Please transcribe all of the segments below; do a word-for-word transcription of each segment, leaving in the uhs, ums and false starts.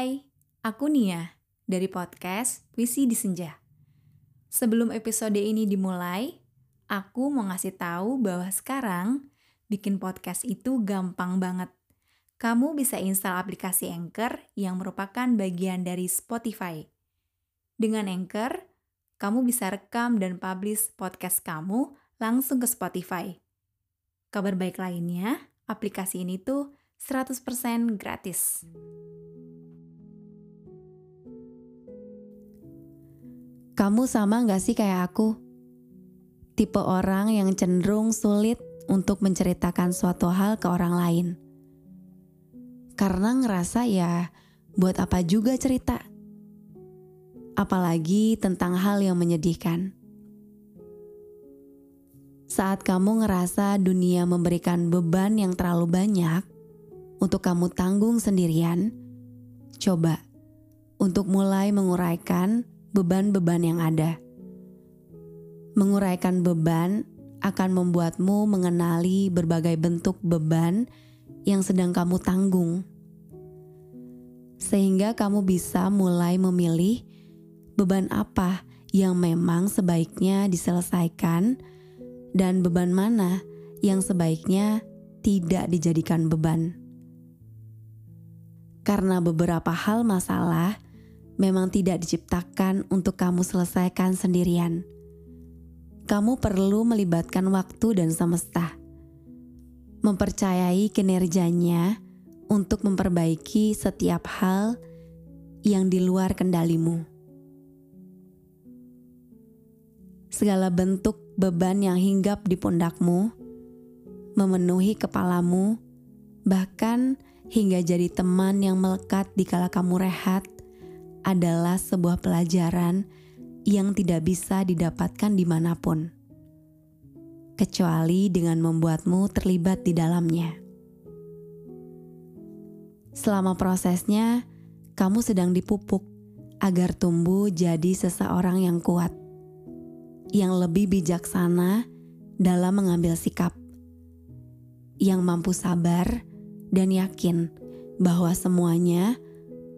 Hai, aku Nia dari podcast Wisi di Senja. Sebelum episode ini dimulai, aku mau ngasih tahu bahwa sekarang bikin podcast itu gampang banget. Kamu bisa install aplikasi Anchor yang merupakan bagian dari Spotify. Dengan Anchor, kamu bisa rekam dan publish podcast kamu langsung ke Spotify. Kabar baik lainnya, aplikasi ini tuh seratus persen gratis. Kamu sama gak sih kayak aku? Tipe orang yang cenderung sulit untuk menceritakan suatu hal ke orang lain. Karena ngerasa ya, buat apa juga cerita? Apalagi tentang hal yang menyedihkan. Saat kamu ngerasa dunia memberikan beban yang terlalu banyak untuk kamu tanggung sendirian, coba untuk mulai menguraikan beban-beban yang ada. Menguraikan beban akan membuatmu mengenali berbagai bentuk beban yang sedang kamu tanggung. Sehingga kamu bisa mulai memilih beban apa yang memang sebaiknya diselesaikan dan beban mana yang sebaiknya tidak dijadikan beban. Karena beberapa hal masalah memang tidak diciptakan untuk kamu selesaikan sendirian. Kamu perlu melibatkan waktu dan semesta. Mempercayai kinerjanya untuk memperbaiki setiap hal yang di luar kendalimu. Segala bentuk beban yang hinggap di pundakmu, memenuhi kepalamu, bahkan hingga jadi teman yang melekat dikala kamu rehat, adalah sebuah pelajaran yang tidak bisa didapatkan dimanapun, kecuali dengan membuatmu terlibat di dalamnya. Selama prosesnya, kamu sedang dipupuk agar tumbuh jadi seseorang yang kuat, yang lebih bijaksana dalam mengambil sikap, yang mampu sabar dan yakin bahwa semuanya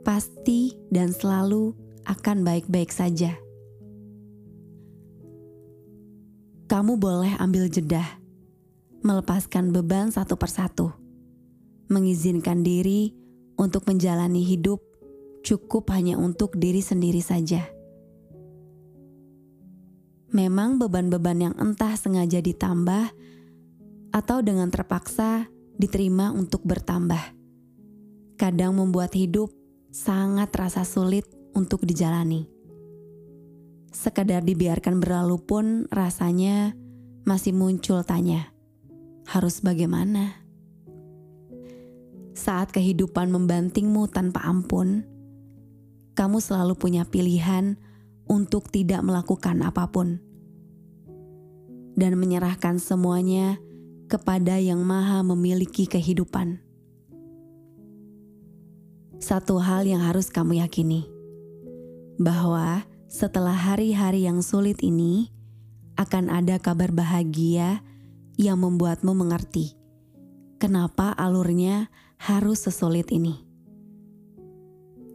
pasti dan selalu akan baik-baik saja. Kamu boleh ambil jeda, melepaskan beban satu persatu, mengizinkan diri untuk menjalani hidup cukup hanya untuk diri sendiri saja. Memang beban-beban yang entah sengaja ditambah atau dengan terpaksa diterima untuk bertambah, kadang membuat hidup sangat terasa sulit untuk dijalani. Sekadar dibiarkan berlalu pun rasanya masih muncul tanya, harus bagaimana? Saat kehidupan membantingmu tanpa ampun, kamu selalu punya pilihan untuk tidak melakukan apapun dan menyerahkan semuanya kepada Yang Maha Memiliki Kehidupan. Satu hal yang harus kamu yakini, bahwa setelah hari-hari yang sulit ini akan ada kabar bahagia yang membuatmu mengerti kenapa alurnya harus sesulit ini.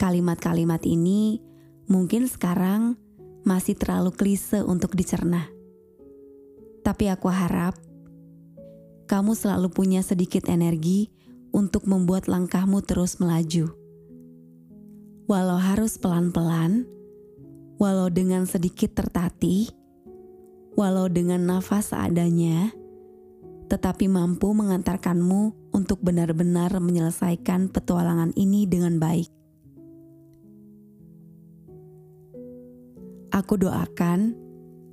Kalimat-kalimat ini mungkin sekarang masih terlalu klise untuk dicerna. Tapi aku harap kamu selalu punya sedikit energi untuk membuat langkahmu terus melaju. Walau harus pelan-pelan, walau dengan sedikit tertatih, walau dengan nafas seadanya, tetapi mampu mengantarkanmu untuk benar-benar menyelesaikan petualangan ini dengan baik. Aku doakan,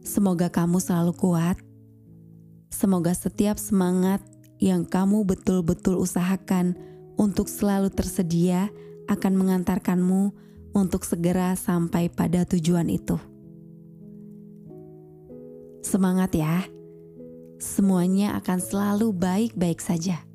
semoga kamu selalu kuat. Semoga setiap semangat yang kamu betul-betul usahakan untuk selalu tersedia akan mengantarkanmu untuk segera sampai pada tujuan itu. Semangat ya, semuanya akan selalu baik-baik saja.